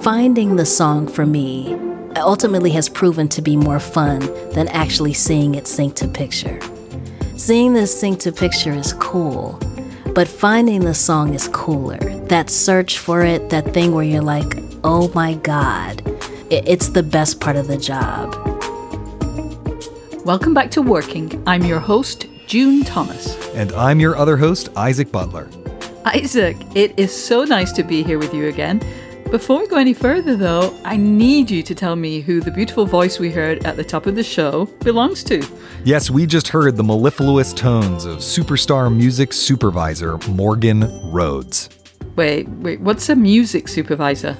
Finding the song for me ultimately has proven to be more fun than actually seeing it sync to picture. Seeing this sync to picture is cool, but finding the song is cooler. That search for it, that thing where you're like, oh my God, it's the best part of the job. Welcome back to Working. I'm your host, June Thomas. And I'm your other host, Isaac Butler. Isaac, it is so nice to be here with you again. Before we go any further, though, I need you to tell me who the beautiful voice we heard at the top of the show belongs to. Yes, we just heard the mellifluous tones of superstar music supervisor Morgan Rhodes. Wait, what's a music supervisor?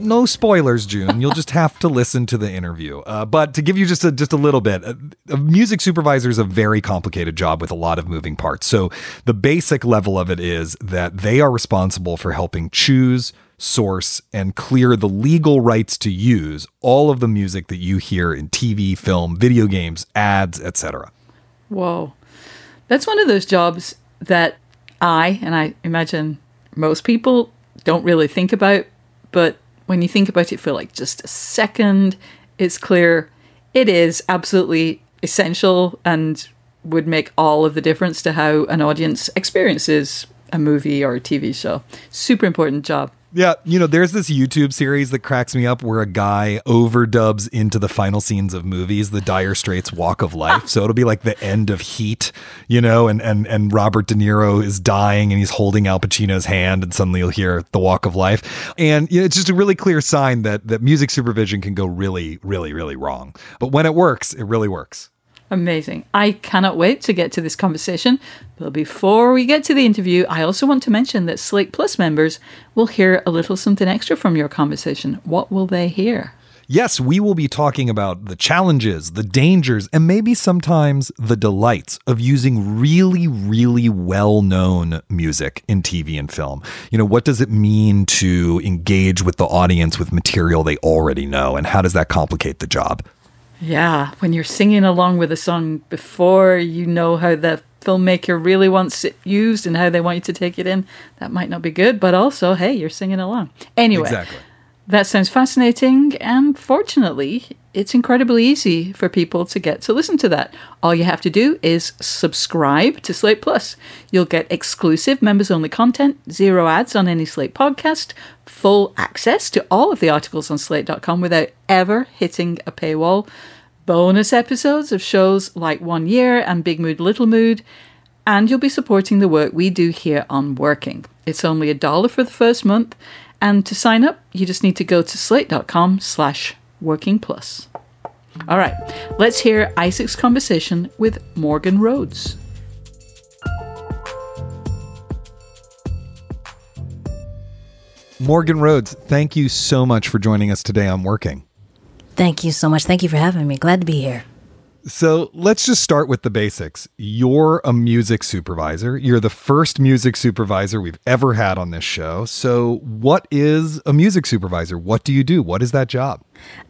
No spoilers, June. You'll just have to listen to the interview. But to give you just a little bit, a music supervisor is a very complicated job with a lot of moving parts. So the basic level of it is that they are responsible for helping choose, source, and clear the legal rights to use all of the music that you hear in TV, film, video games, ads, etc. Whoa. That's one of those jobs that I imagine most people don't really think about, but when you think about it for like just a second, it's clear it is absolutely essential and would make all of the difference to how an audience experiences a movie or a TV show. Super important job. Yeah, you know, there's this YouTube series that cracks me up where a guy overdubs into the final scenes of movies, the Dire Straits Walk of Life. So it'll be like the end of Heat, you know, and Robert De Niro is dying and he's holding Al Pacino's hand and suddenly you'll hear the Walk of Life. And you know, it's just a really clear sign that music supervision can go really, really, really wrong. But when it works, it really works. Amazing. I cannot wait to get to this conversation. But before we get to the interview, I also want to mention that Slate Plus members will hear a little something extra from your conversation. What will they hear? Yes, we will be talking about the challenges, the dangers, and maybe sometimes the delights of using really, really well-known music in TV and film. You know, what does it mean to engage with the audience with material they already know, and how does that complicate the job? Yeah, when you're singing along with a song before you know how the filmmaker really wants it used and how they want you to take it in, that might not be good, but also, hey, you're singing along. Anyway, exactly. That sounds fascinating, and fortunately, it's incredibly easy for people to get to listen to that. All you have to do is subscribe to Slate Plus. You'll get exclusive members-only content, 0 ads on any Slate podcast, full access to all of the articles on Slate.com without ever hitting a paywall, bonus episodes of shows like One Year and Big Mood, Little Mood, and you'll be supporting the work we do here on Working. It's only $1 for the first month, and to sign up, you just need to go to Slate.com/Working Plus. All right, let's hear Isaac's conversation with Morgan Rhodes. Morgan Rhodes, thank you so much for joining us today on Working. Thank you so much. Thank you for having me. Glad to be here. So let's just start with the basics. You're a music supervisor. You're the first music supervisor we've ever had on this show. So what is a music supervisor? What do you do? What is that job?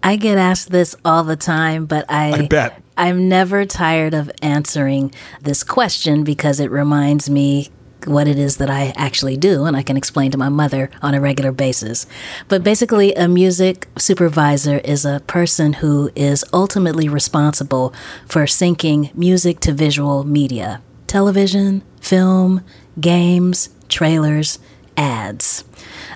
I get asked this all the time, but I bet. I'm never tired of answering this question because it reminds me what it is that I actually do, and I can explain to my mother on a regular basis. But basically, a music supervisor is a person who is ultimately responsible for syncing music to visual media, television, film, games, trailers, ads.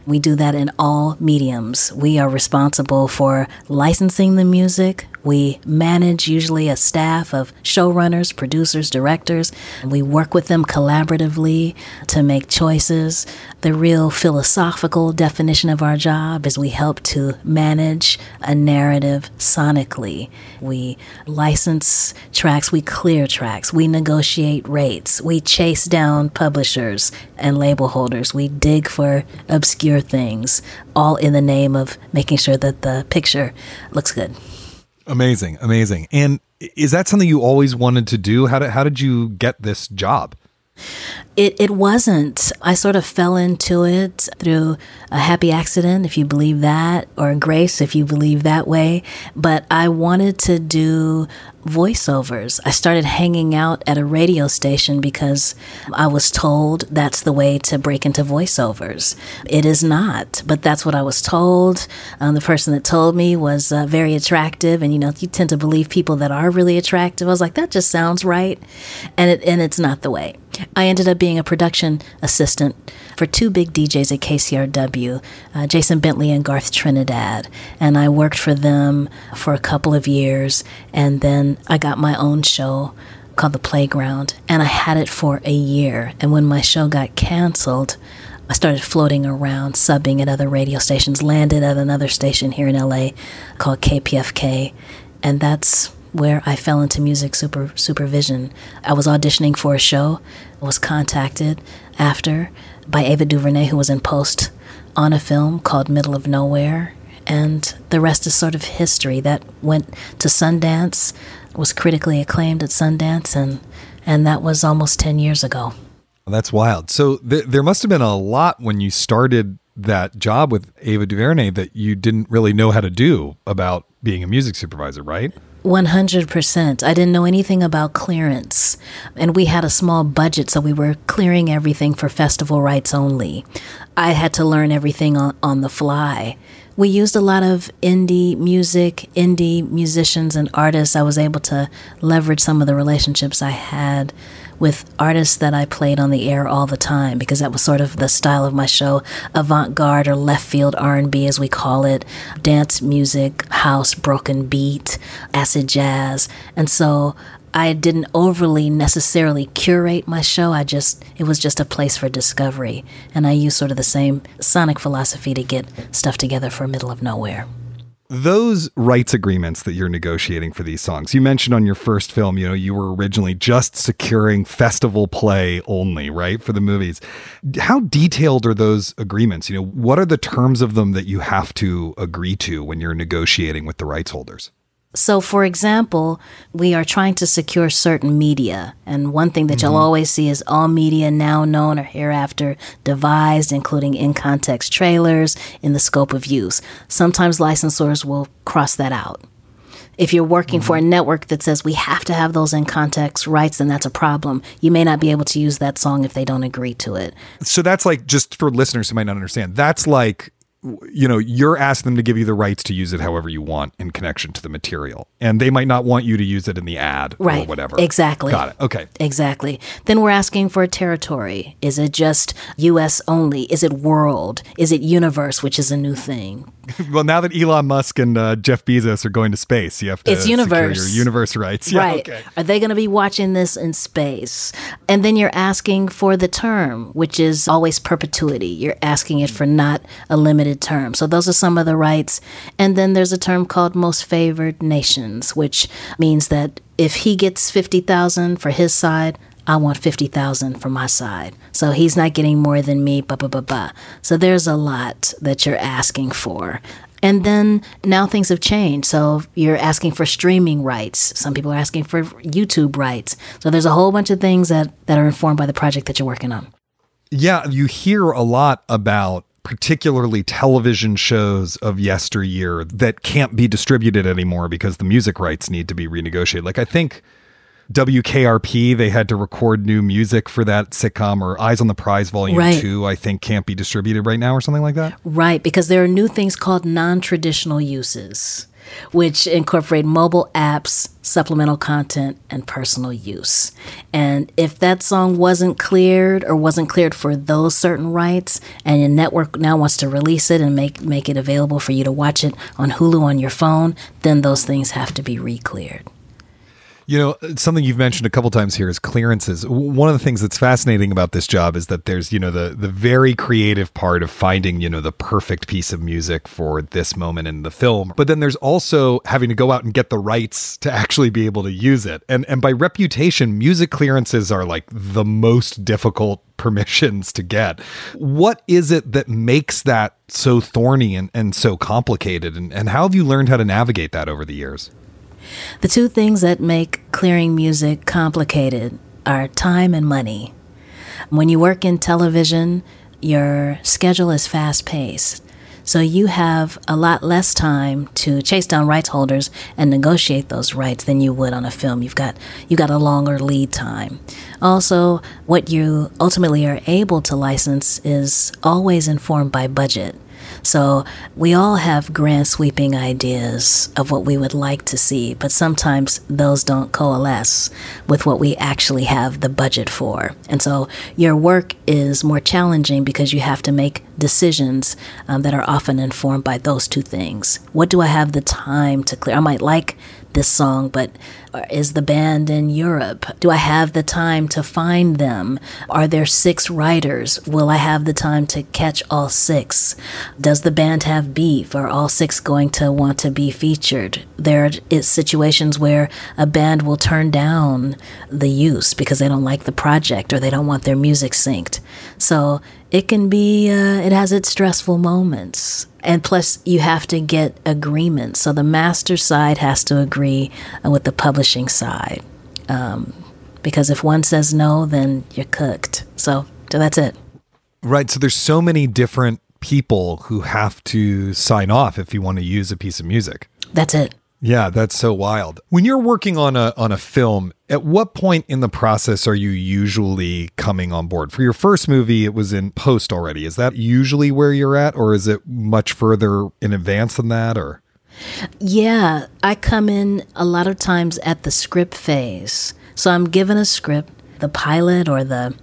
We do that in all mediums. We are responsible for licensing the music. We manage usually a staff of showrunners, producers, directors. We work with them collaboratively to make choices. The real philosophical definition of our job is we help to manage a narrative sonically. We license tracks, we clear tracks, we negotiate rates, we chase down publishers and label holders, we dig for obscure things, all in the name of making sure that the picture looks good. Amazing, amazing. And is that something you always wanted to do? How did you get this job? It wasn't. I sort of fell into it through a happy accident, if you believe that, or grace, if you believe that way. But I wanted to do voiceovers. I started hanging out at a radio station because I was told that's the way to break into voiceovers. It is not, but that's what I was told. The person that told me was very attractive, and you tend to believe people that are really attractive. I was like, that just sounds right, and it's not the way. I ended up being a production assistant for two big DJs at KCRW, Jason Bentley and Garth Trinidad. And I worked for them for a couple of years. And then I got my own show called The Playground. And I had it for a year. And when my show got canceled, I started floating around, subbing at other radio stations, landed at another station here in LA called KPFK. And that's where I fell into music supervision. I was auditioning for a show. I was contacted after by Ava DuVernay, who was in post on a film called Middle of Nowhere. And the rest is sort of history. That went to Sundance, was critically acclaimed at Sundance, and that was almost 10 years ago. Well, that's wild. So there must have been a lot when you started that job with Ava DuVernay that you didn't really know how to do about being a music supervisor, right? 100%. I didn't know anything about clearance. And we had a small budget, so we were clearing everything for festival rights only. I had to learn everything on the fly. We used a lot of indie music, indie musicians and artists. I was able to leverage some of the relationships I had with artists that I played on the air all the time, because that was sort of the style of my show, avant-garde or left-field R&B, as we call it, dance music, house, broken beat, acid jazz. And so I didn't overly necessarily curate my show. It was just a place for discovery. And I used sort of the same sonic philosophy to get stuff together for Middle of Nowhere. Those rights agreements that you're negotiating for these songs, you mentioned on your first film, you were originally just securing festival play only, right, for the movies. How detailed are those agreements? What are the terms of them that you have to agree to when you're negotiating with the rights holders? So, for example, we are trying to secure certain media. And one thing that you'll always see is all media now known or hereafter devised, including in-context trailers, in the scope of use. Sometimes licensors will cross that out. If you're working for a network that says we have to have those in context rights, then that's a problem. You may not be able to use that song if they don't agree to it. So that's like, just for listeners who might not understand, that's like, you're asking them to give you the rights to use it however you want in connection to the material. And they might not want you to use it in the ad, right, or whatever. Exactly. Got it. Okay. Exactly. Then we're asking for a territory. Is it just U.S. only? Is it world? Is it universe, which is a new thing? Well, now that Elon Musk and Jeff Bezos are going to space, you have to secure your universe rights. Yeah, right. Okay. Are they going to be watching this in space? And then you're asking for the term, which is always perpetuity. You're asking it for not a limited term. So those are some of the rights. And then there's a term called most favored nations, which means that if he gets 50,000 for his side, I want 50,000 for my side. So he's not getting more than me, blah, blah, blah, blah. So there's a lot that you're asking for. And then now things have changed. So you're asking for streaming rights. Some people are asking for YouTube rights. So there's a whole bunch of things that are informed by the project that you're working on. Yeah, you hear a lot about particularly television shows of yesteryear that can't be distributed anymore because the music rights need to be renegotiated. Like, I think WKRP, they had to record new music for that sitcom, or Eyes on the Prize Volume 2, I think, can't be distributed right now or something like that. Right, because there are new things called non-traditional uses. which incorporate mobile apps, supplemental content, and personal use. And if that song wasn't cleared or wasn't cleared for those certain rights, and your network now wants to release it and make it available for you to watch it on Hulu on your phone, then those things have to be re-cleared. You know, something you've mentioned a couple times here is clearances. One of the things that's fascinating about this job is that there's, you know, the very creative part of finding, you know, the perfect piece of music for this moment in the film. But then there's also having to go out and get the rights to actually be able to use it. And by reputation, music clearances are like the most difficult permissions to get. What is it that makes that so thorny and so complicated? And how have you learned how to navigate that over the years? The two things that make clearing music complicated are time and money. When you work in television, your schedule is fast-paced, so you have a lot less time to chase down rights holders and negotiate those rights than you would on a film. You've got a longer lead time. Also, what you ultimately are able to license is always informed by budget. So we all have grand sweeping ideas of what we would like to see, but sometimes those don't coalesce with what we actually have the budget for. And so your work is more challenging because you have to make decisions that are often informed by those two things. What do I have the time to clear? I might like this song, but is the band in Europe? Do I have the time to find them? Are there 6 writers? Will I have the time to catch all 6? Does the band have beef? Are all 6 going to want to be featured? There is situations where a band will turn down the use because they don't like the project or they don't want their music synced. So it can be, it has its stressful moments. And plus, you have to get agreements. So the master side has to agree with the publishing side. Because if one says no, then you're cooked. So that's it. Right. So there's so many different people who have to sign off if you want to use a piece of music. That's it. Yeah, that's so wild. When you're working on a film, at what point in the process are you usually coming on board? For your first movie, it was in post already. Is that usually where you're at, or is it much further in advance than that? Or yeah, I come in a lot of times at the script phase. So I'm given a script. The pilot or the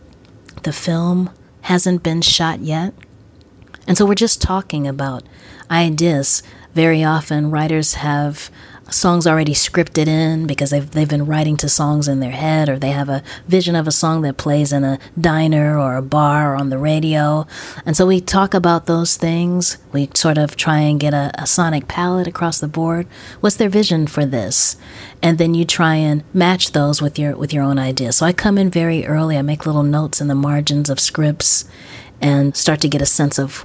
film hasn't been shot yet. And so we're just talking about ideas. Very often, writers have songs already scripted in because they've been writing to songs in their head, or they have a vision of a song that plays in a diner or a bar or on the radio. And so we talk about those things. We sort of try and get a sonic palette across the board. What's their vision for this? And then you try and match those with your own ideas. So I come in very early. I make little notes in the margins of scripts and start to get a sense of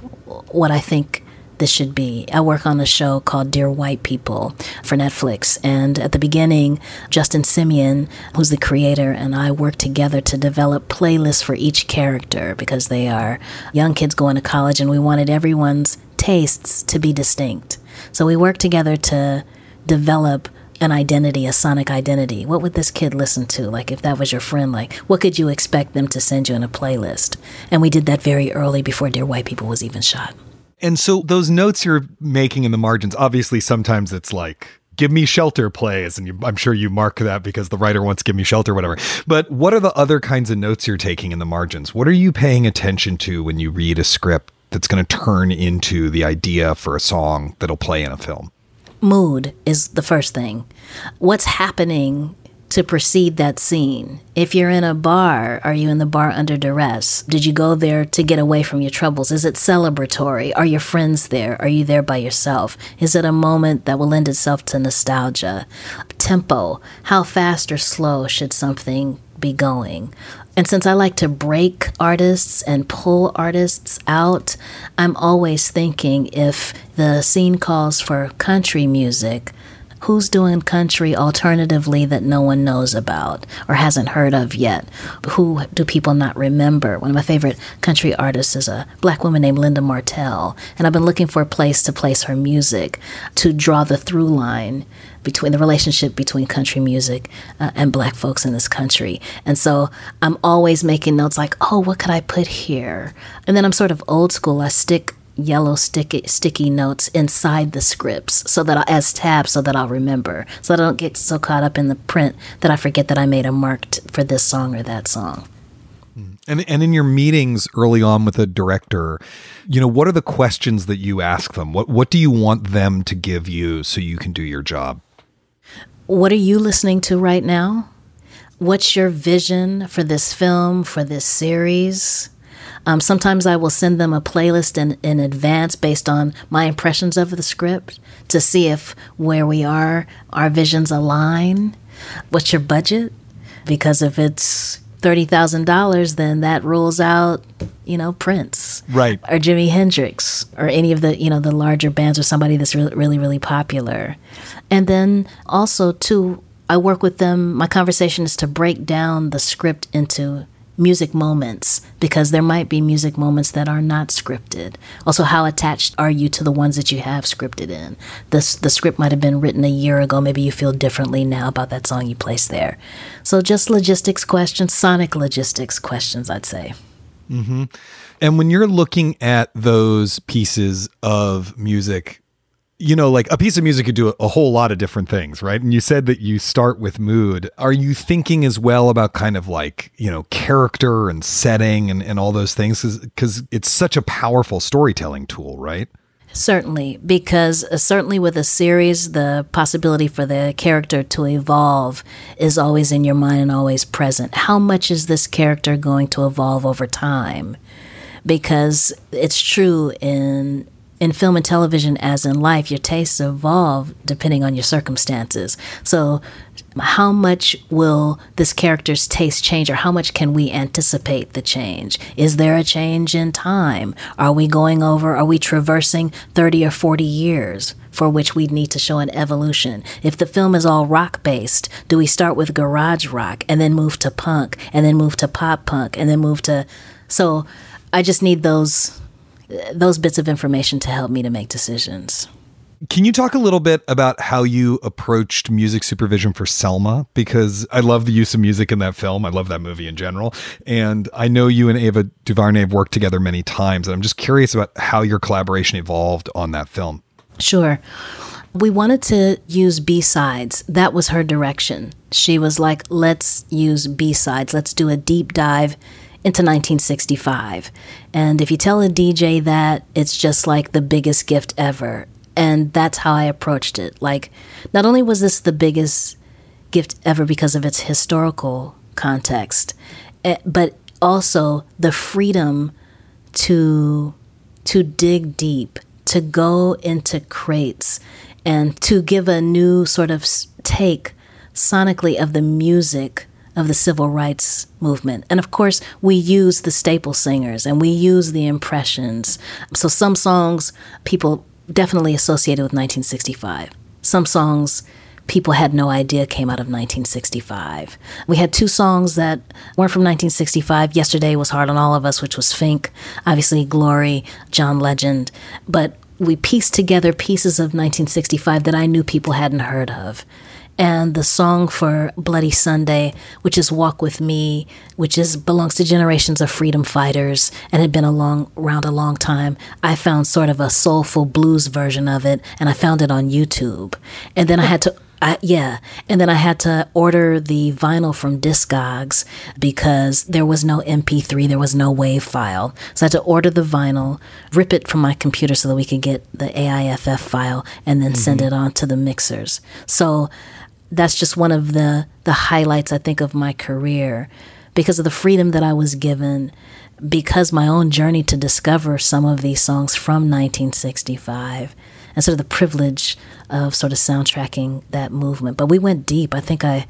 what I think this should be. I work on a show called Dear White People for Netflix. And at the beginning, Justin Simien, who's the creator, and I work together to develop playlists for each character because they are young kids going to college and we wanted everyone's tastes to be distinct. So we worked together to develop an identity, a sonic identity. What would this kid listen to? Like if that was your friend, like what could you expect them to send you in a playlist? And we did that very early before Dear White People was even shot. And so those notes you're making in the margins, obviously sometimes it's like, give me shelter plays. And I'm sure you mark that because the writer wants give me shelter, whatever. But what are the other kinds of notes you're taking in the margins? What are you paying attention to when you read a script that's going to turn into the idea for a song that'll play in a film? Mood is the first thing. What's happening to precede that scene? If you're in a bar, are you in the bar under duress? Did you go there to get away from your troubles? Is it celebratory? Are your friends there? Are you there by yourself? Is it a moment that will lend itself to nostalgia? Tempo. How fast or slow should something be going? And since I like to break artists and pull artists out, I'm always thinking if the scene calls for country music, who's doing country alternatively that no one knows about or hasn't heard of yet? Who do people not remember? One of my favorite country artists is a black woman named Linda Martell, and I've been looking for a place to place her music to draw the through line between the relationship between country music and black folks in this country. And so I'm always making notes like, oh, what could I put here? And then I'm sort of old school. I stick yellow sticky notes inside the scripts so that as tabs so that I'll remember, so that I don't get so caught up in the print that I forget that I made a mark for this song or that song. And in your meetings early on with a director, you know, what are the questions that you ask them? What do you want them to give you so you can do your job? What are you listening to right now? What's your vision for this film, for this series? Sometimes I will send them a playlist in advance based on my impressions of the script to see if where we are, our visions align. What's your budget? Because if it's $30,000, then that rules out, you know, Prince, right, or Jimi Hendrix, or any of the, you know, the larger bands, or somebody that's really, really popular. And then also, too, I work with them. My conversation is to break down the script into music moments, because there might be music moments that are not scripted. Also, how attached are you to the ones that you have scripted in? The script might have been written a year ago. Maybe you feel differently now about that song you placed there. So just logistics questions, sonic logistics questions, I'd say. Mm-hmm. And when you're looking at those pieces of music, you know, like a piece of music could do a whole lot of different things, right? And you said that you start with mood. Are you thinking as well about kind of like, you know, character and setting and all those things? Because it's such a powerful storytelling tool, right? Certainly, because certainly with a series, the possibility for the character to evolve is always in your mind and always present. How much is this character going to evolve over time? Because it's true in film and television, as in life, your tastes evolve depending on your circumstances. So how much will this character's taste change, or how much can we anticipate the change? Is there a change in time? Are we traversing 30 or 40 years for which we need to show an evolution? If the film is all rock-based, do we start with garage rock and then move to punk and then move to pop punk and then move to... So I just need those bits of information to help me to make decisions. Can you talk a little bit about how you approached music supervision for Selma? Because I love the use of music in that film. I love that movie in general. And I know you and Ava DuVernay have worked together many times. And I'm just curious about how your collaboration evolved on that film. Sure. We wanted to use B-sides. That was her direction. She was like, let's use B-sides. Let's do a deep dive into 1965. And if you tell a DJ that, it's just like the biggest gift ever. And that's how I approached it. Like, not only was this the biggest gift ever because of its historical context, but also the freedom to dig deep, to go into crates, and to give a new sort of take sonically of the music of the civil rights movement. And of course, we use the staple singers and we use the impressions. So some songs people definitely associated with 1965. Some songs people had no idea came out of 1965. We had two songs that weren't from 1965. Yesterday Was Hard on All of Us, which was Fink, obviously Glory, John Legend. But we pieced together pieces of 1965 that I knew people hadn't heard of. And the song for Bloody Sunday, which is Walk With Me, which belongs to generations of freedom fighters and had been around a long time. I found sort of a soulful blues version of it, and I found it on YouTube. And then I had to order the vinyl from Discogs because there was no MP3, there was no WAV file. So I had to order the vinyl, rip it from my computer so that we could get the AIFF file, and then send it on to the mixers. So that's just one of the highlights, I think, of my career, because of the freedom that I was given, because my own journey to discover some of these songs from 1965, and sort of the privilege of sort of soundtracking that movement. But we went deep. I think I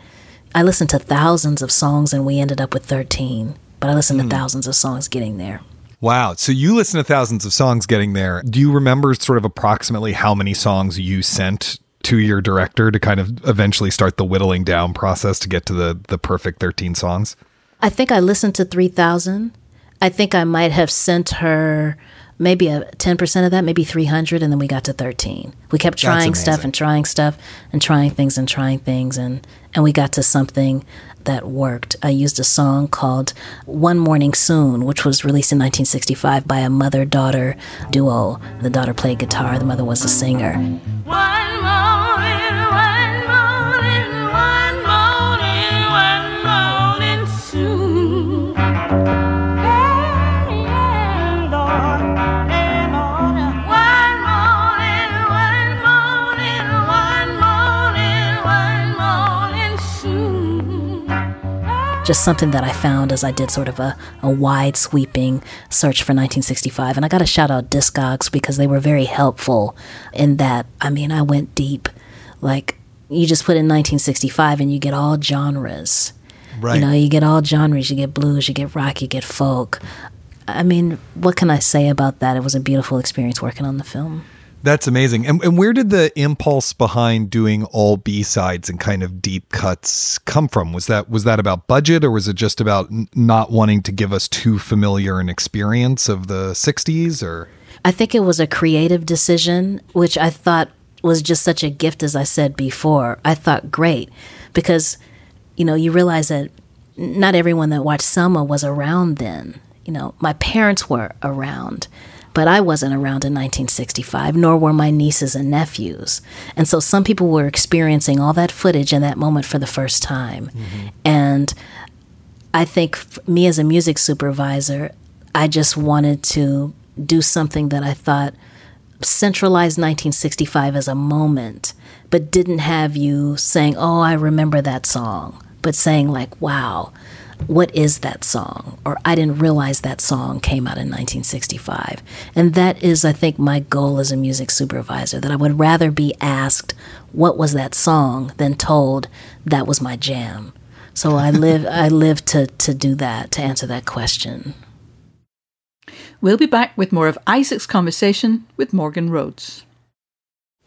listened to thousands of songs, and we ended up with 13. But I listened to thousands of songs getting there. Wow. So you listen to thousands of songs getting there. Do you remember sort of approximately how many songs you sent to your director to kind of eventually start the whittling down process to get to the perfect 13 songs? I think I listened to 3,000. I think I might have sent her maybe 10% of that, maybe 300, and then we got to 13. We kept trying stuff and trying things and we got to something that worked. I used a song called One Morning Soon, which was released in 1965 by a mother-daughter duo. The daughter played guitar, the mother was a singer. One morning, one morning, one morning, one morning soon. Hey, yeah, Lord, hey, Lord. One morning, one morning, one morning, one morning soon. Just something that I found as I did sort of a wide sweeping search for 1965. And I got to shout out Discogs because they were very helpful in that. I mean, I went deep. Like, you just put in 1965 and you get all genres. Right. You know, you get all genres. You get blues, you get rock, you get folk. I mean, what can I say about that? It was a beautiful experience working on the film. That's amazing. And where did the impulse behind doing all B-sides and kind of deep cuts come from? Was that about budget, or was it just about not wanting to give us too familiar an experience of the 60s? Or I think it was a creative decision, which I thought was just such a gift, as I said before. I thought, great, because, you know, you realize that not everyone that watched Selma was around then. You know, my parents were around, but I wasn't around in 1965, nor were my nieces and nephews. And so some people were experiencing all that footage in that moment for the first time. Mm-hmm. And I think me as a music supervisor, I just wanted to do something that I thought centralized 1965 as a moment, but didn't have you saying, oh, I remember that song, but saying like, wow, what is that song? Or I didn't realize that song came out in 1965. And that is, I think, my goal as a music supervisor, that I would rather be asked, what was that song, than told that was my jam. So I live to do that, to answer that question. We'll be back with more of Isaac's conversation with Morgan Rhodes.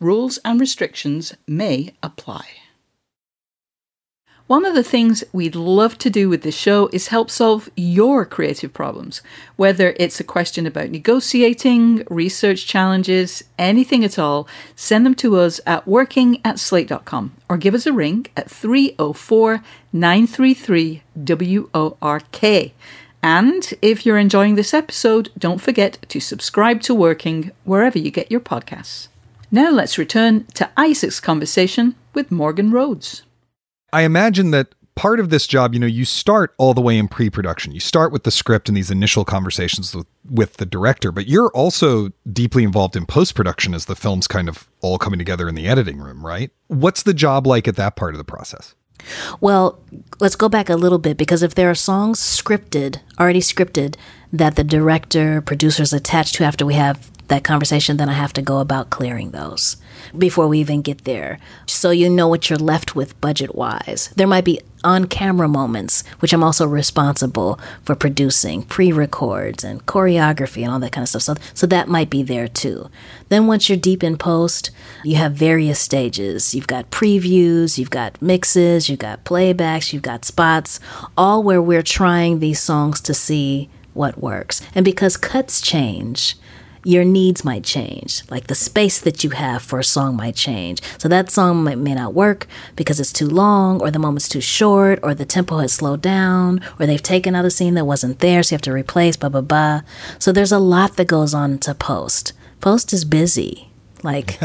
Rules and restrictions may apply. One of the things we'd love to do with this show is help solve your creative problems, whether it's a question about negotiating, research challenges, anything at all. Send them to us at working@slate.com or give us a ring at 304-933-WORK. And if you're enjoying this episode, don't forget to subscribe to Working wherever you get your podcasts. Now let's return to Isaac's conversation with Morgan Rhodes. I imagine that part of this job, you know, you start all the way in pre-production. You start with the script and these initial conversations with the director, but you're also deeply involved in post-production as the film's kind of all coming together in the editing room, right? What's the job like at that part of the process? Well, let's go back a little bit, because if there are songs scripted, already scripted, that the director, producers attached to after we have that conversation, then I have to go about clearing those before we even get there. So you know what you're left with budget-wise. There might be on-camera moments, which I'm also responsible for producing, pre-records and choreography and all that kind of stuff. So that might be there too. Then once you're deep in post, you have various stages. You've got previews, you've got mixes, you've got playbacks, you've got spots, all where we're trying these songs to see what works. And because cuts change, your needs might change, like the space that you have for a song might change. So that song may not work because it's too long, or the moment's too short, or the tempo has slowed down, or they've taken out a scene that wasn't there, so you have to replace, blah, blah, blah. So there's a lot that goes on to post. Post is busy. Like,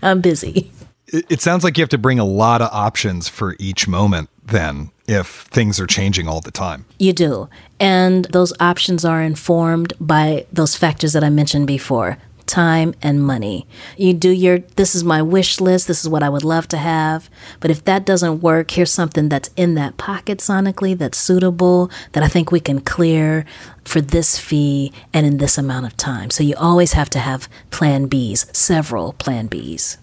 I'm busy. It sounds like you have to bring a lot of options for each moment then, if things are changing all the time. You do. And those options are informed by those factors that I mentioned before, time and money. You do your, this is my wish list, this is what I would love to have. But if that doesn't work, here's something that's in that pocket sonically that's suitable, that I think we can clear for this fee and in this amount of time. So you always have to have plan Bs, several plan Bs.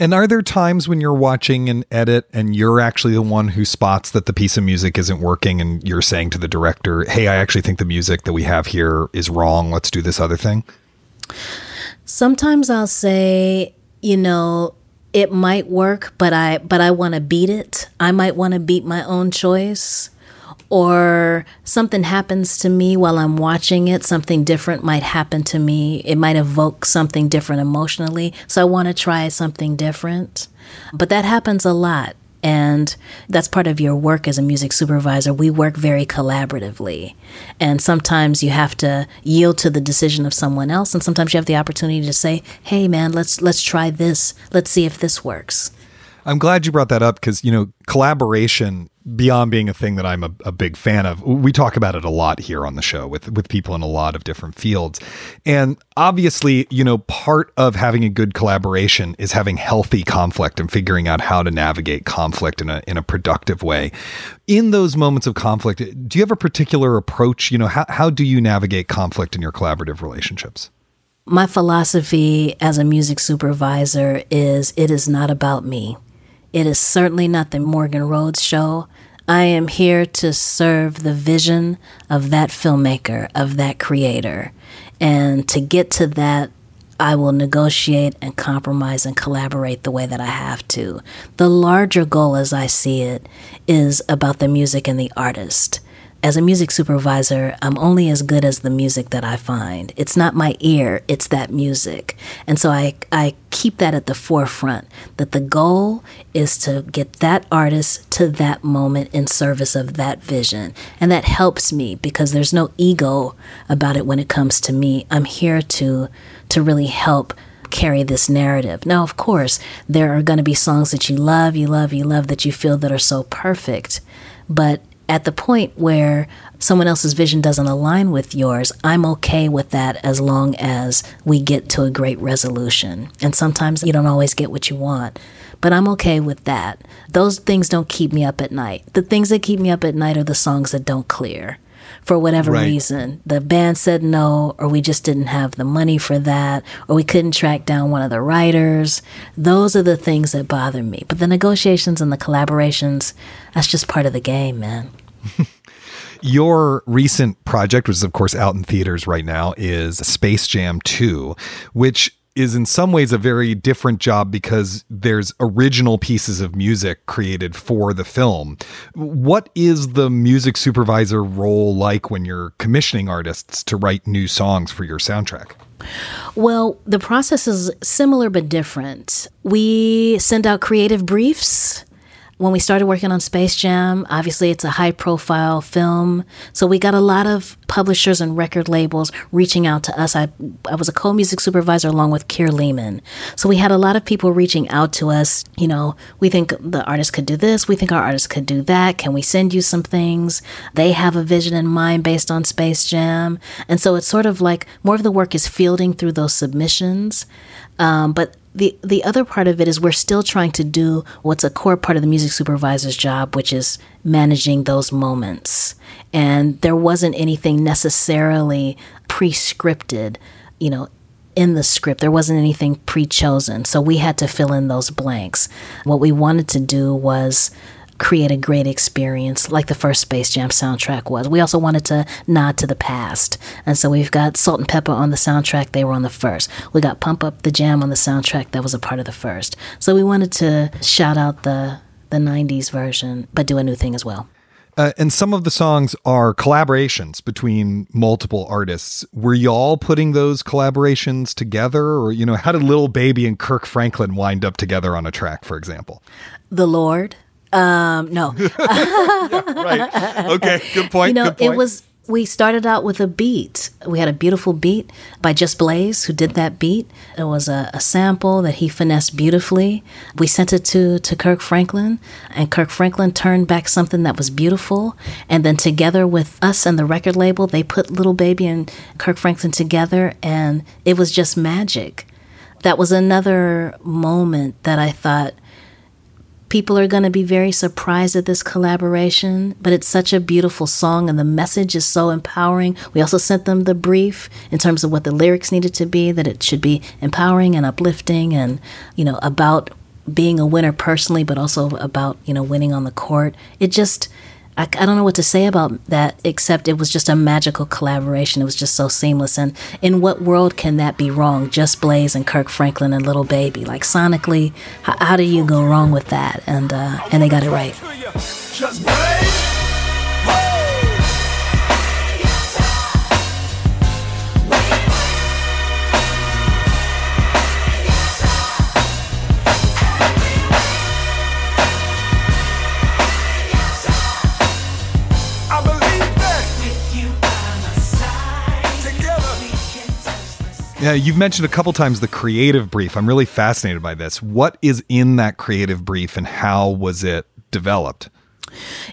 And are there times when you're watching an edit and you're actually the one who spots that the piece of music isn't working and you're saying to the director, hey, I actually think the music that we have here is wrong. Let's do this other thing? Sometimes I'll say, you know, it might work, but I want to beat it. I might want to beat my own choice. Or something happens to me while I'm watching it. Something different might happen to me. It might evoke something different emotionally. So I want to try something different. But that happens a lot. And that's part of your work as a music supervisor. We work very collaboratively. And sometimes you have to yield to the decision of someone else. And sometimes you have the opportunity to say, hey, man, let's try this. Let's see if this works. I'm glad you brought that up because, you know, collaboration, beyond being a thing that I'm a big fan of, we talk about it a lot here on the show with people in a lot of different fields. And obviously, you know, part of having a good collaboration is having healthy conflict and figuring out how to navigate conflict in a productive way. In those moments of conflict, do you have a particular approach? You know, how do you navigate conflict in your collaborative relationships? My philosophy as a music supervisor is it is not about me. It is certainly not the Morgan Rhodes show. I am here to serve the vision of that filmmaker, of that creator. And to get to that, I will negotiate and compromise and collaborate the way that I have to. The larger goal, as I see it, is about the music and the artist. As a music supervisor, I'm only as good as the music that I find. It's not my ear, it's that music. And so I keep that at the forefront, that the goal is to get that artist to that moment in service of that vision. And that helps me because there's no ego about it when it comes to me. I'm here to really help carry this narrative. Now, of course, there are going to be songs that you love that you feel that are so perfect. But at the point where someone else's vision doesn't align with yours, I'm okay with that as long as we get to a great resolution. And sometimes you don't always get what you want, but I'm okay with that. Those things don't keep me up at night. The things that keep me up at night are the songs that don't clear for whatever reason. The band said no, or we just didn't have the money for that, or we couldn't track down one of the writers. Those are the things that bother me. But the negotiations and the collaborations, that's just part of the game, man. Your recent project, which is, of course, out in theaters right now, is Space Jam 2, which is in some ways a very different job because there's original pieces of music created for the film. What is the music supervisor role like when you're commissioning artists to write new songs for your soundtrack? Well, the process is similar but different. We send out creative briefs. When we started working on Space Jam, obviously it's a high-profile film, so we got a lot of publishers and record labels reaching out to us. I was a co-music supervisor along with Keir Lehman, so we had a lot of people reaching out to us. You know, we think the artist could do this. We think our artist could do that. Can we send you some things? They have a vision in mind based on Space Jam, and so it's sort of like more of the work is fielding through those submissions, but the other part of it is we're still trying to do what's a core part of the music supervisor's job, which is managing those moments. And there wasn't anything necessarily pre-scripted, you know, in the script. There wasn't anything pre-chosen. So we had to fill in those blanks. What we wanted to do was create a great experience like the first Space Jam soundtrack was. We also wanted to nod to the past. And so we've got Salt-N-Pepa on the soundtrack. They were on the first. We got Pump Up the Jam on the soundtrack. That was a part of the first. So we wanted to shout out the 90s version, but do a new thing as well. And some of the songs are collaborations between multiple artists. Were y'all putting those collaborations together? Or, you know, how did Lil Baby and Kirk Franklin wind up together on a track, for example? The Lord. No. Yeah, right. Okay. Good point. You know, good point. We started out with a beat. We had a beautiful beat by Just Blaze, who did that beat. It was a sample that he finessed beautifully. We sent it to Kirk Franklin, and Kirk Franklin turned back something that was beautiful. And then together with us and the record label, they put Lil Baby and Kirk Franklin together, and it was just magic. That was another moment that I thought, people are going to be very surprised at this collaboration, but it's such a beautiful song and the message is so empowering. We also sent them the brief in terms of what the lyrics needed to be, that it should be empowering and uplifting and, you know, about being a winner personally, but also about, you know, winning on the court. It just, I don't know what to say about that, except it was just a magical collaboration. It was just so seamless. And in what world can that be wrong? Just Blaze and Kirk Franklin and Lil Baby. Like, sonically, how do you go wrong with that? And they got it right. Just Blaze! Yeah, you've mentioned a couple times the creative brief. I'm really fascinated by this. What is in that creative brief and how was it developed?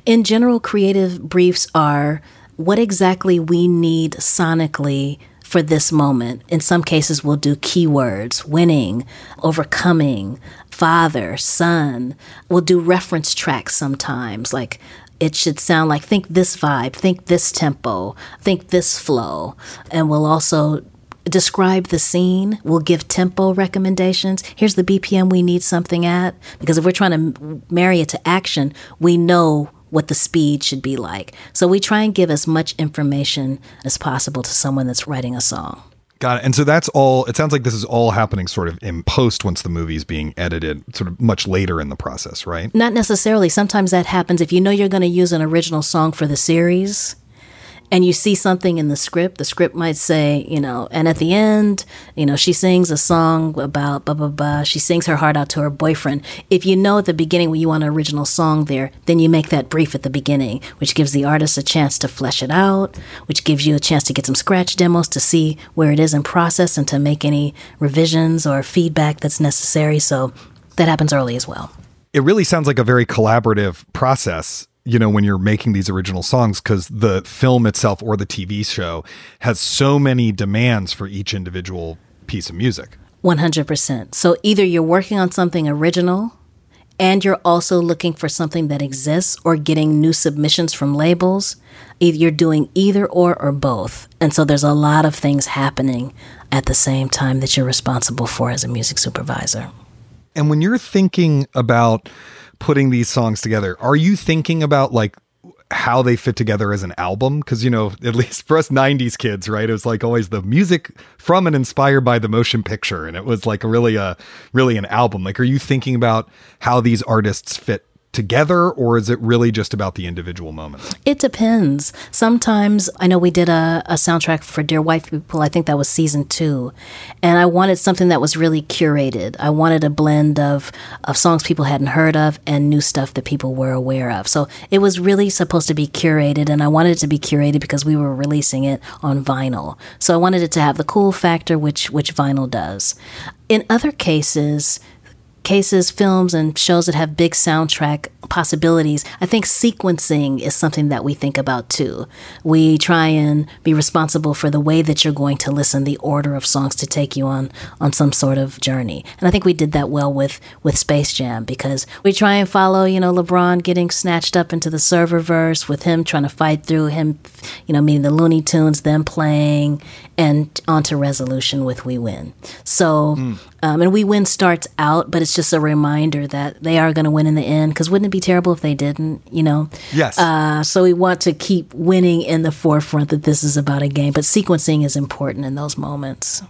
In general, creative briefs are what exactly we need sonically for this moment. In some cases, we'll do keywords, winning, overcoming, father, son. We'll do reference tracks sometimes, like it should sound like, think this vibe, think this tempo, think this flow. And we'll also describe the scene. We'll give tempo recommendations. Here's the BPM we need something at. Because if we're trying to marry it to action, we know what the speed should be like. So we try and give as much information as possible to someone that's writing a song. Got it. And so that's all, it sounds like this is all happening sort of in post once the movie's being edited, sort of much later in the process, right? Not necessarily. Sometimes that happens if you know you're going to use an original song for the series. And you see something in the script might say, you know, and at the end, you know, she sings a song about blah, blah, blah. She sings her heart out to her boyfriend. If you know at the beginning when you want an original song there, then you make that brief at the beginning, which gives the artist a chance to flesh it out, which gives you a chance to get some scratch demos to see where it is in process and to make any revisions or feedback that's necessary. So that happens early as well. It really sounds like a very collaborative process, you know, when you're making these original songs, because the film itself or the TV show has so many demands for each individual piece of music. 100%. So either you're working on something original and you're also looking for something that exists or getting new submissions from labels. You're doing either or both. And so there's a lot of things happening at the same time that you're responsible for as a music supervisor. And when you're thinking about putting these songs together, are you thinking about like how they fit together as an album? Because, you know, at least for us 90s kids, right, it was like always the music from and inspired by the motion picture, and it was like really an album. Like, are you thinking about how these artists fit together, or is it really just about the individual moments? It depends. Sometimes, I know we did a soundtrack for Dear White People, I think that was season 2, and I wanted something that was really curated. I wanted a blend of songs people hadn't heard of and new stuff that people were aware of. So it was really supposed to be curated, and I wanted it to be curated because we were releasing it on vinyl. So I wanted it to have the cool factor, which vinyl does. In other cases, films and shows that have big soundtrack possibilities. I think sequencing is something that we think about too. We try and be responsible for the way that you're going to listen, the order of songs to take you on some sort of journey. And I think we did that well with Space Jam, because we try and follow, you know, LeBron getting snatched up into the serververse, with him trying to fight through him, you know, meeting the Looney Tunes, them playing, and onto resolution with We Win. So, and We Win starts out, but it's just a reminder that they are going to win in the end, because wouldn't it be terrible if they didn't, you know? Yes. So we want to keep winning in the forefront, that this is about a game, but sequencing is important in those moments.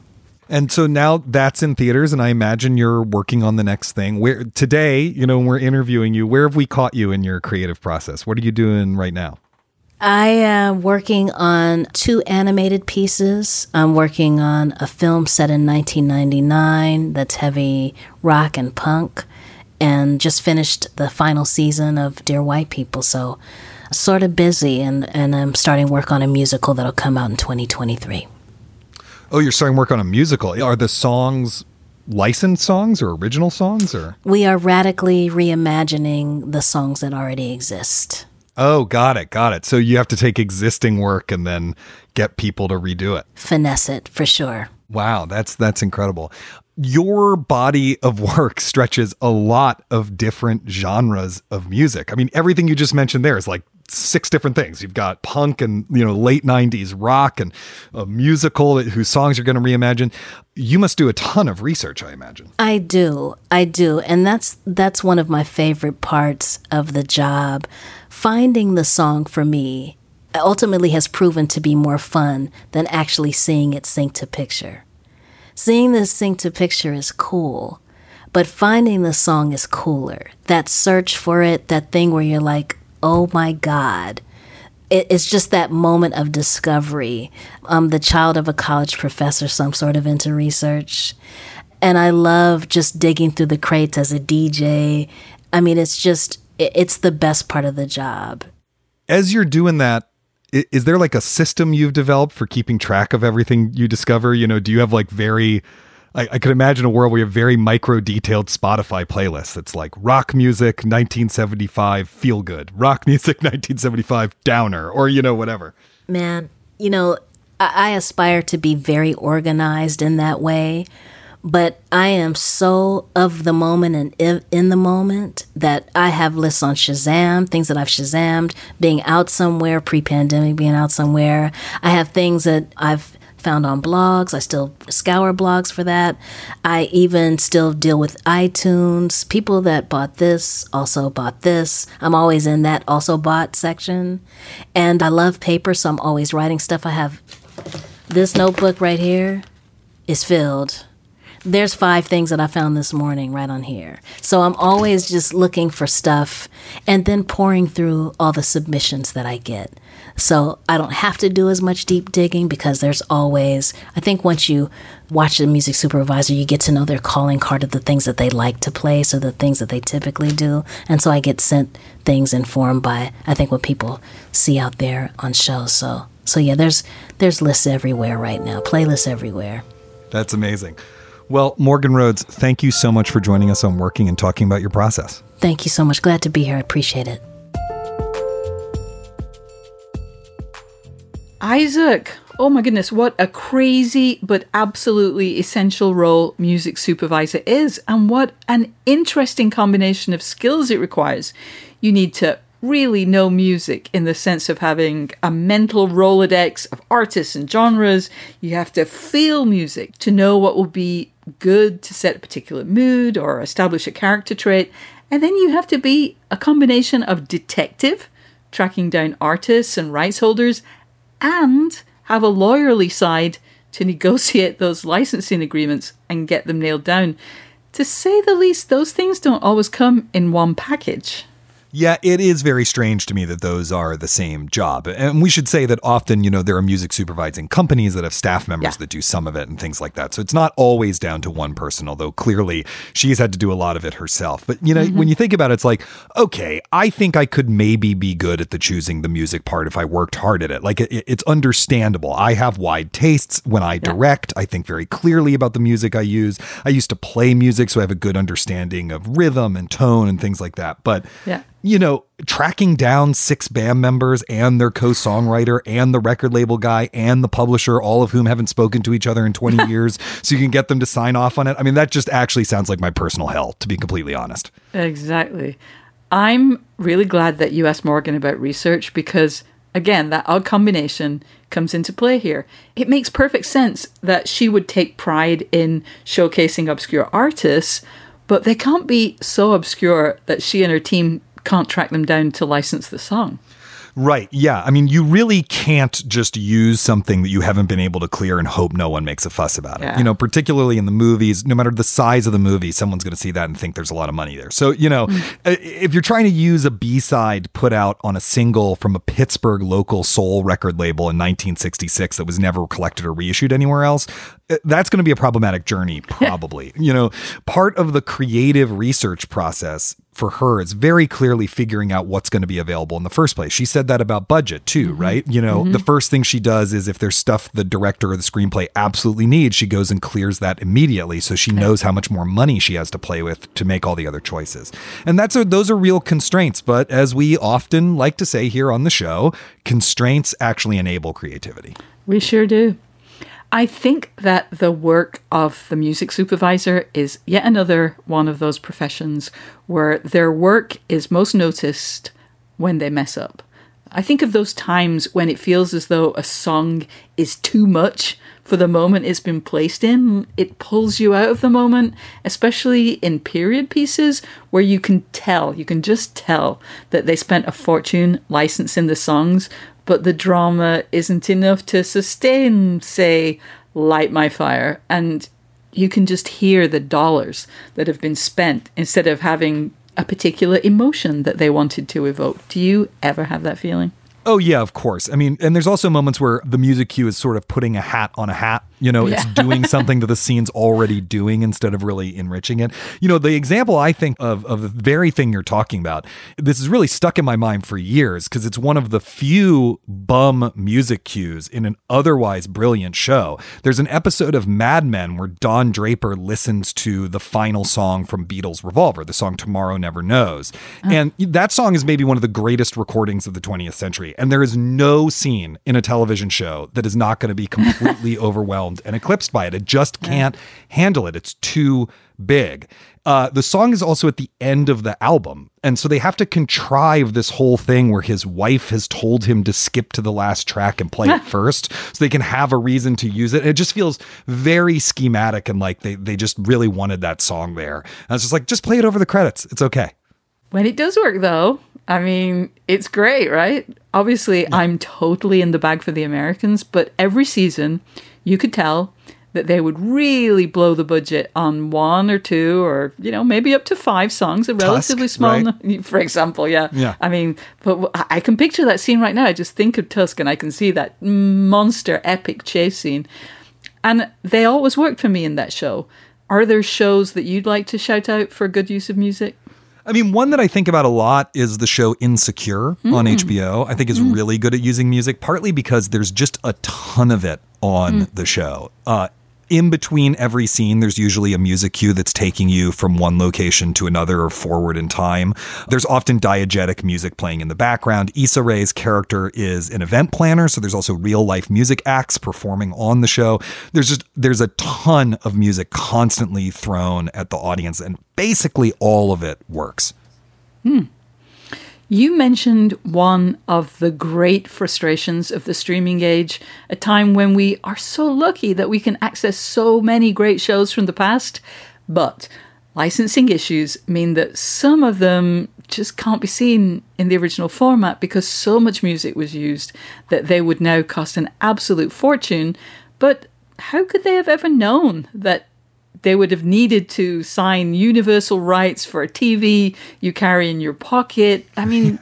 And so now that's in theaters, and I imagine you're working on the next thing. Where today, you know, when we're interviewing you, where have we caught you in your creative process? What are you doing right now? I am working on 2 animated pieces. I'm working on a film set in 1999 that's heavy rock and punk, and just finished the final season of Dear White People. So sort of busy, and I'm starting work on a musical that'll come out in 2023. Oh, you're starting work on a musical. Are the songs licensed songs or original songs? Or we are radically reimagining the songs that already exist. Oh, got it. So you have to take existing work and then get people to redo it. Finesse it, for sure. Wow, that's incredible. Your body of work stretches a lot of different genres of music. I mean, everything you just mentioned there is like 6 different things. You've got punk and, you know, late 90s rock, and a musical whose songs you're going to reimagine. You must do a ton of research, I imagine. I do. And that's one of my favorite parts of the job. Finding the song for me ultimately has proven to be more fun than actually seeing it sync to picture. Seeing this sync to picture is cool, but finding the song is cooler. That search for it, that thing where you're like, oh my God. It's just that moment of discovery. I'm the child of a college professor, so I'm sort of into research. And I love just digging through the crates as a DJ. I mean, it's the best part of the job. As you're doing that, is there like a system you've developed for keeping track of everything you discover? You know, do you have like I could imagine a world where you have very micro detailed Spotify playlists. It's like rock music, 1975, feel good, rock music, 1975, downer, or, you know, whatever. Man, you know, I aspire to be very organized in that way, but I am so of the moment and in the moment that I have lists on Shazam, things that I've Shazammed, being out somewhere, pre-pandemic, being out somewhere. I have things that I've found on blogs. I still scour blogs for that. I even still deal with iTunes. People that bought this also bought this. I'm always in that also bought section. And I love paper, so I'm always writing stuff. I have this notebook right here is filled. There's 5 things that I found this morning right on here. So I'm always just looking for stuff and then pouring through all the submissions that I get. So I don't have to do as much deep digging, because there's always, I think once you watch the music supervisor, you get to know their calling card of the things that they like to play, so the things that they typically do. And so I get sent things informed by, I think, what people see out there on shows. So yeah, there's lists everywhere right now, playlists everywhere. That's amazing. Well, Morgan Rhodes, thank you so much for joining us on Working and talking about your process. Thank you so much. Glad to be here. I appreciate it. Isaac, oh my goodness, what a crazy but absolutely essential role music supervisor is, and what an interesting combination of skills it requires. You need to really know music in the sense of having a mental Rolodex of artists and genres. You have to feel music to know what will be good to set a particular mood or establish a character trait. And then you have to be a combination of detective, tracking down artists and rights holders, and have a lawyerly side to negotiate those licensing agreements and get them nailed down. To say the least, those things don't always come in one package. Yeah, it is very strange to me that those are the same job. And we should say that often, you know, there are music supervising companies that have staff members that do some of it and things like that. So it's not always down to one person, although clearly she's had to do a lot of it herself. But, you know, when you think about it, it's like, okay, I think I could maybe be good at the choosing the music part if I worked hard at it. Like, it's understandable. I have wide tastes when I direct. I think very clearly about the music I use. I used to play music, so I have a good understanding of rhythm and tone and things like that. But you know, tracking down six band members and their co-songwriter and the record label guy and the publisher, all of whom haven't spoken to each other in 20 years, so you can get them to sign off on it. I mean, that just actually sounds like my personal hell, to be completely honest. Exactly. I'm really glad that you asked Morgan about research because, again, that odd combination comes into play here. It makes perfect sense that she would take pride in showcasing obscure artists, but they can't be so obscure that she and her team can't track them down to license the song. Right. Yeah. I mean, you really can't just use something that you haven't been able to clear and hope no one makes a fuss about it. Yeah. You know, particularly in the movies, no matter the size of the movie, someone's going to see that and think there's a lot of money there. So, you know, if you're trying to use a B-side put out on a single from a Pittsburgh local soul record label in 1966 that was never collected or reissued anywhere else, that's going to be a problematic journey, probably. You know, part of the creative research process for her is very clearly figuring out what's going to be available in the first place. She said that about budget too, right? You know, the first thing she does is if there's stuff the director or the screenplay absolutely needs, she goes and clears that immediately. So she knows how much more money she has to play with to make all the other choices. And those are real constraints. But as we often like to say here on the show, constraints actually enable creativity. We sure do. I think that the work of the music supervisor is yet another one of those professions where their work is most noticed when they mess up. I think of those times when it feels as though a song is too much for the moment it's been placed in. It pulls you out of the moment, especially in period pieces where you can just tell that they spent a fortune licensing the songs, but the drama isn't enough to sustain, say, Light My Fire. And you can just hear the dollars that have been spent instead of having a particular emotion that they wanted to evoke. Do you ever have that feeling? Oh, yeah, of course. I mean, and there's also moments where the music cue is sort of putting a hat on a hat. You know, it's doing something that the scene's already doing instead of really enriching it. You know, the example I think of the very thing you're talking about, this is really stuck in my mind for years because it's one of the few bum music cues in an otherwise brilliant show. There's an episode of Mad Men where Don Draper listens to the final song from Beatles' Revolver, the song Tomorrow Never Knows. Oh. And that song is maybe one of the greatest recordings of the 20th century. And there is no scene in a television show that is not going to be completely overwhelmed and eclipsed by it. It just can't handle it. It's too big. The song is also at the end of the album. And so they have to contrive this whole thing where his wife has told him to skip to the last track and play it first so they can have a reason to use it. And it just feels very schematic and like they just really wanted that song there. And I was just like, just play it over the credits. It's okay. When it does work, though, I mean, it's great, right? Obviously, I'm totally in the bag for the Americans, but every season, you could tell that they would really blow the budget on one or two or, you know, maybe up to five songs, a relatively Tusk, small, right? For example, yeah. I mean, but I can picture that scene right now. I just think of Tusk and I can see that monster epic chase scene. And they always worked for me in that show. Are there shows that you'd like to shout out for good use of music? I mean, one that I think about a lot is the show Insecure on HBO. I think is really good at using music, partly because there's just a ton of it on the show. In between every scene, there's usually a music cue that's taking you from one location to another or forward in time. There's often diegetic music playing in the background. Issa Rae's character is an event planner, so there's also real life music acts performing on the show. There's a ton of music constantly thrown at the audience, and basically all of it works. You mentioned one of the great frustrations of the streaming age, a time when we are so lucky that we can access so many great shows from the past, but licensing issues mean that some of them just can't be seen in the original format because so much music was used that they would now cost an absolute fortune. But how could they have ever known that they would have needed to sign universal rights for a TV you carry in your pocket? I mean,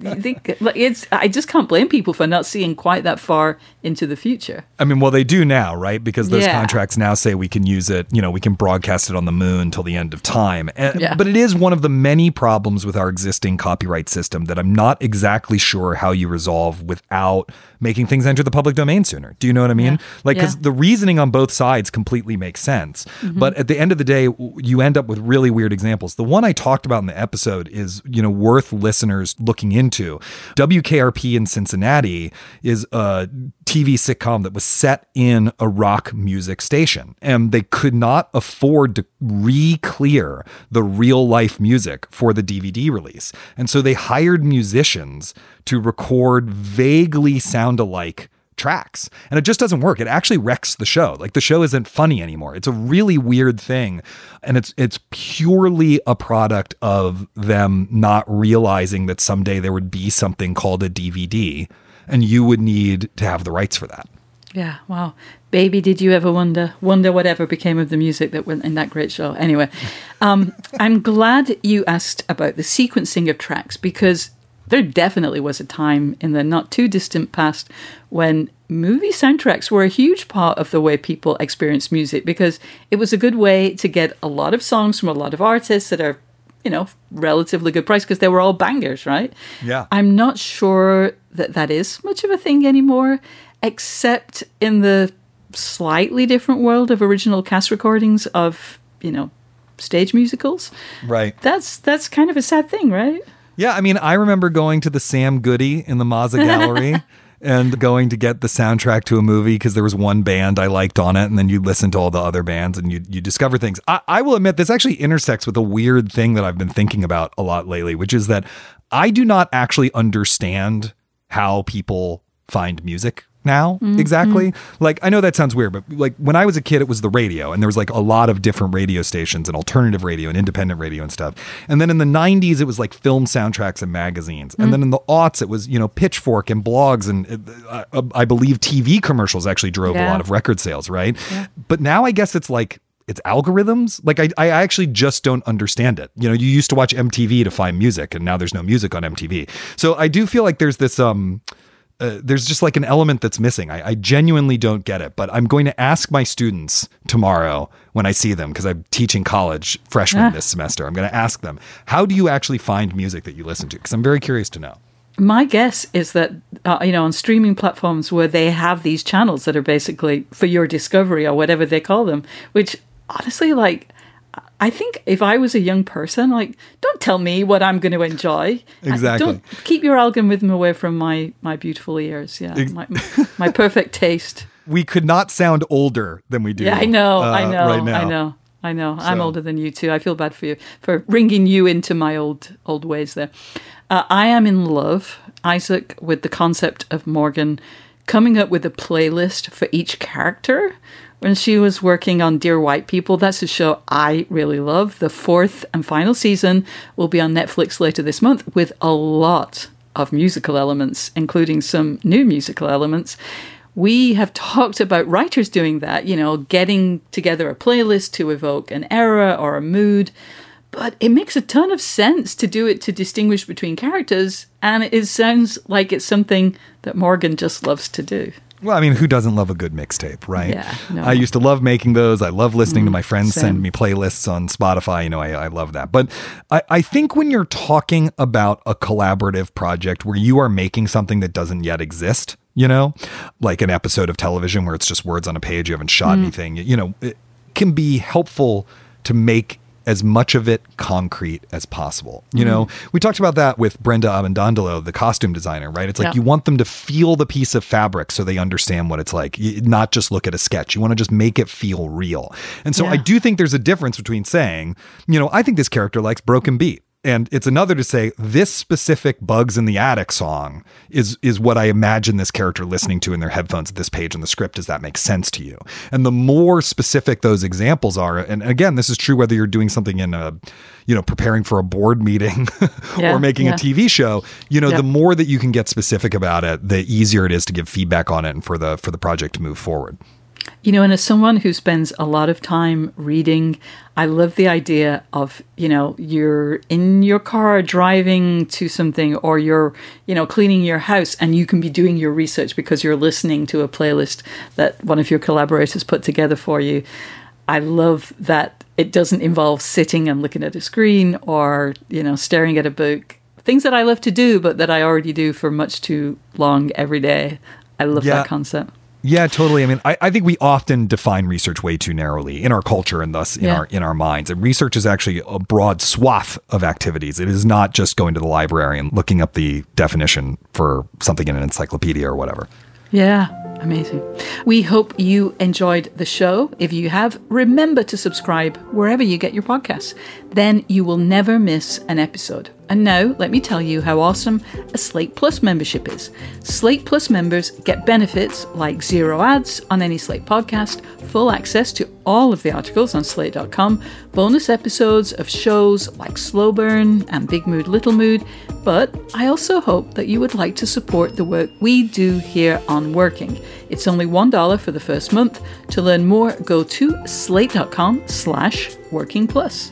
I just can't blame people for not seeing quite that far into the future. I mean, well, they do now, right? Because those contracts now say we can use it, you know, we can broadcast it on the moon till the end of time. And, but it is one of the many problems with our existing copyright system that I'm not exactly sure how you resolve without making things enter the public domain sooner. Do you know what I mean? Like, because the reasoning on both sides completely makes sense. But at the end of the day, you end up with really weird examples. The one I talked about in the episode is, you know, worth listeners looking into. WKRP in Cincinnati is a TV sitcom that was set in a rock music station, and they could not afford to re-clear the real life music for the DVD release. And so they hired musicians to record vaguely sound alike tracks, and it just doesn't work. It actually wrecks the show. Like, the show isn't funny anymore. It's a really weird thing, and it's purely a product of them not realizing that someday there would be something called a DVD, and you would need to have the rights for that. Yeah, wow. Baby, did you ever wonder whatever became of the music that went in that great show? Anyway, I'm glad you asked about the sequencing of tracks, because there definitely was a time in the not too distant past when movie soundtracks were a huge part of the way people experienced music, because it was a good way to get a lot of songs from a lot of artists that are, you know, relatively good price, because they were all bangers, right? Yeah. I'm not sure that is much of a thing anymore, except in the slightly different world of original cast recordings of, you know, stage musicals. Right. That's kind of a sad thing, right? Yeah, I mean, I remember going to the Sam Goody in the Mazza Gallery and going to get the soundtrack to a movie because there was one band I liked on it, and then you listen to all the other bands and you discover things. I will admit, this actually intersects with a weird thing that I've been thinking about a lot lately, which is that I do not actually understand how people find music now. Mm-hmm. Exactly. Like, I know that sounds weird, but like, when I was a kid, it was the radio, and there was like a lot of different radio stations and alternative radio and independent radio and stuff. And then in the 90s, it was like film soundtracks and magazines. Mm-hmm. And then in the aughts, it was, you know, Pitchfork and blogs, and I believe TV commercials actually drove a lot of record sales. Right. Yeah. But now I guess it's like, it's algorithms. Like, I actually just don't understand it. You know, you used to watch MTV to find music, and now there's no music on MTV. So I do feel like there's this, there's just like an element that's missing. I genuinely don't get it, but I'm going to ask my students tomorrow when I see them, because I'm teaching college freshmen this semester. I'm going to ask them, how do you actually find music that you listen to? Because I'm very curious to know. My guess is that, you know, on streaming platforms where they have these channels that are basically for your discovery or whatever they call them, which honestly, like, I think if I was a young person, like, don't tell me what I'm going to enjoy. Exactly. Don't keep your algorithm away from my beautiful ears. Yeah, my perfect taste. We could not sound older than we do. Yeah, I know, right now. I know. So. I'm older than you too. I feel bad for you for bringing you into my old ways there. I am in love, Isaac, with the concept of Morgan coming up with a playlist for each character. When she was working on Dear White People, that's a show I really love. The fourth and final season will be on Netflix later this month, with a lot of musical elements, including some new musical elements. We have talked about writers doing that, you know, getting together a playlist to evoke an era or a mood. But it makes a ton of sense to do it to distinguish between characters, and it sounds like it's something that Morgan just loves to do. Well, I mean, who doesn't love a good mixtape, right? Yeah, no. I used to love making those. I love listening to my friends send me playlists on Spotify. You know, I love that. But I think when you're talking about a collaborative project where you are making something that doesn't yet exist, you know, like an episode of television where it's just words on a page, you haven't shot anything, you know, it can be helpful to make as much of it concrete as possible. You know, we talked about that with Brenda Abendondolo, the costume designer, right? It's like you want them to feel the piece of fabric so they understand what it's like, not just look at a sketch. You want to just make it feel real. And so I do think there's a difference between saying, you know, I think this character likes broken beat. And it's another to say, this specific Bugs in the Attic song is what I imagine this character listening to in their headphones at this page in the script. Does that make sense to you? And the more specific those examples are, and again, this is true whether you're doing something in a, you know, preparing for a board meeting or making a TV show, you know, the more that you can get specific about it, the easier it is to give feedback on it and for the project to move forward. You know, and as someone who spends a lot of time reading, I love the idea of, you know, you're in your car driving to something, or you're, you know, cleaning your house, and you can be doing your research because you're listening to a playlist that one of your collaborators put together for you. I love that it doesn't involve sitting and looking at a screen or, you know, staring at a book. Things that I love to do, but that I already do for much too long every day. I love that concept. Yeah, totally. I mean, I think we often define research way too narrowly in our culture and thus in our minds. And research is actually a broad swath of activities. It is not just going to the library and looking up the definition for something in an encyclopedia or whatever. Yeah. Amazing. We hope you enjoyed the show. If you have, remember to subscribe wherever you get your podcasts. Then you will never miss an episode. And now, let me tell you how awesome a Slate Plus membership is. Slate Plus members get benefits like zero ads on any Slate podcast, full access to all of the articles on Slate.com, bonus episodes of shows like Slow Burn and Big Mood, Little Mood. But I also hope that you would like to support the work we do here on Working. It's only $1 for the first month. To learn more, go to slate.com/working plus.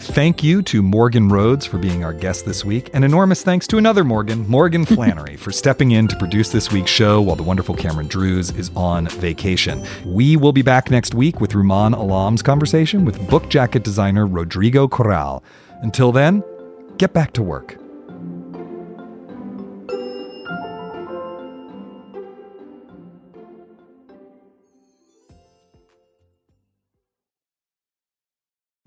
Thank you to Morgan Rhodes for being our guest this week. And enormous thanks to another Morgan, Morgan Flannery, for stepping in to produce this week's show while the wonderful Cameron Drews is on vacation. We will be back next week with Ruman Alam's conversation with book jacket designer Rodrigo Corral. Until then, get back to work.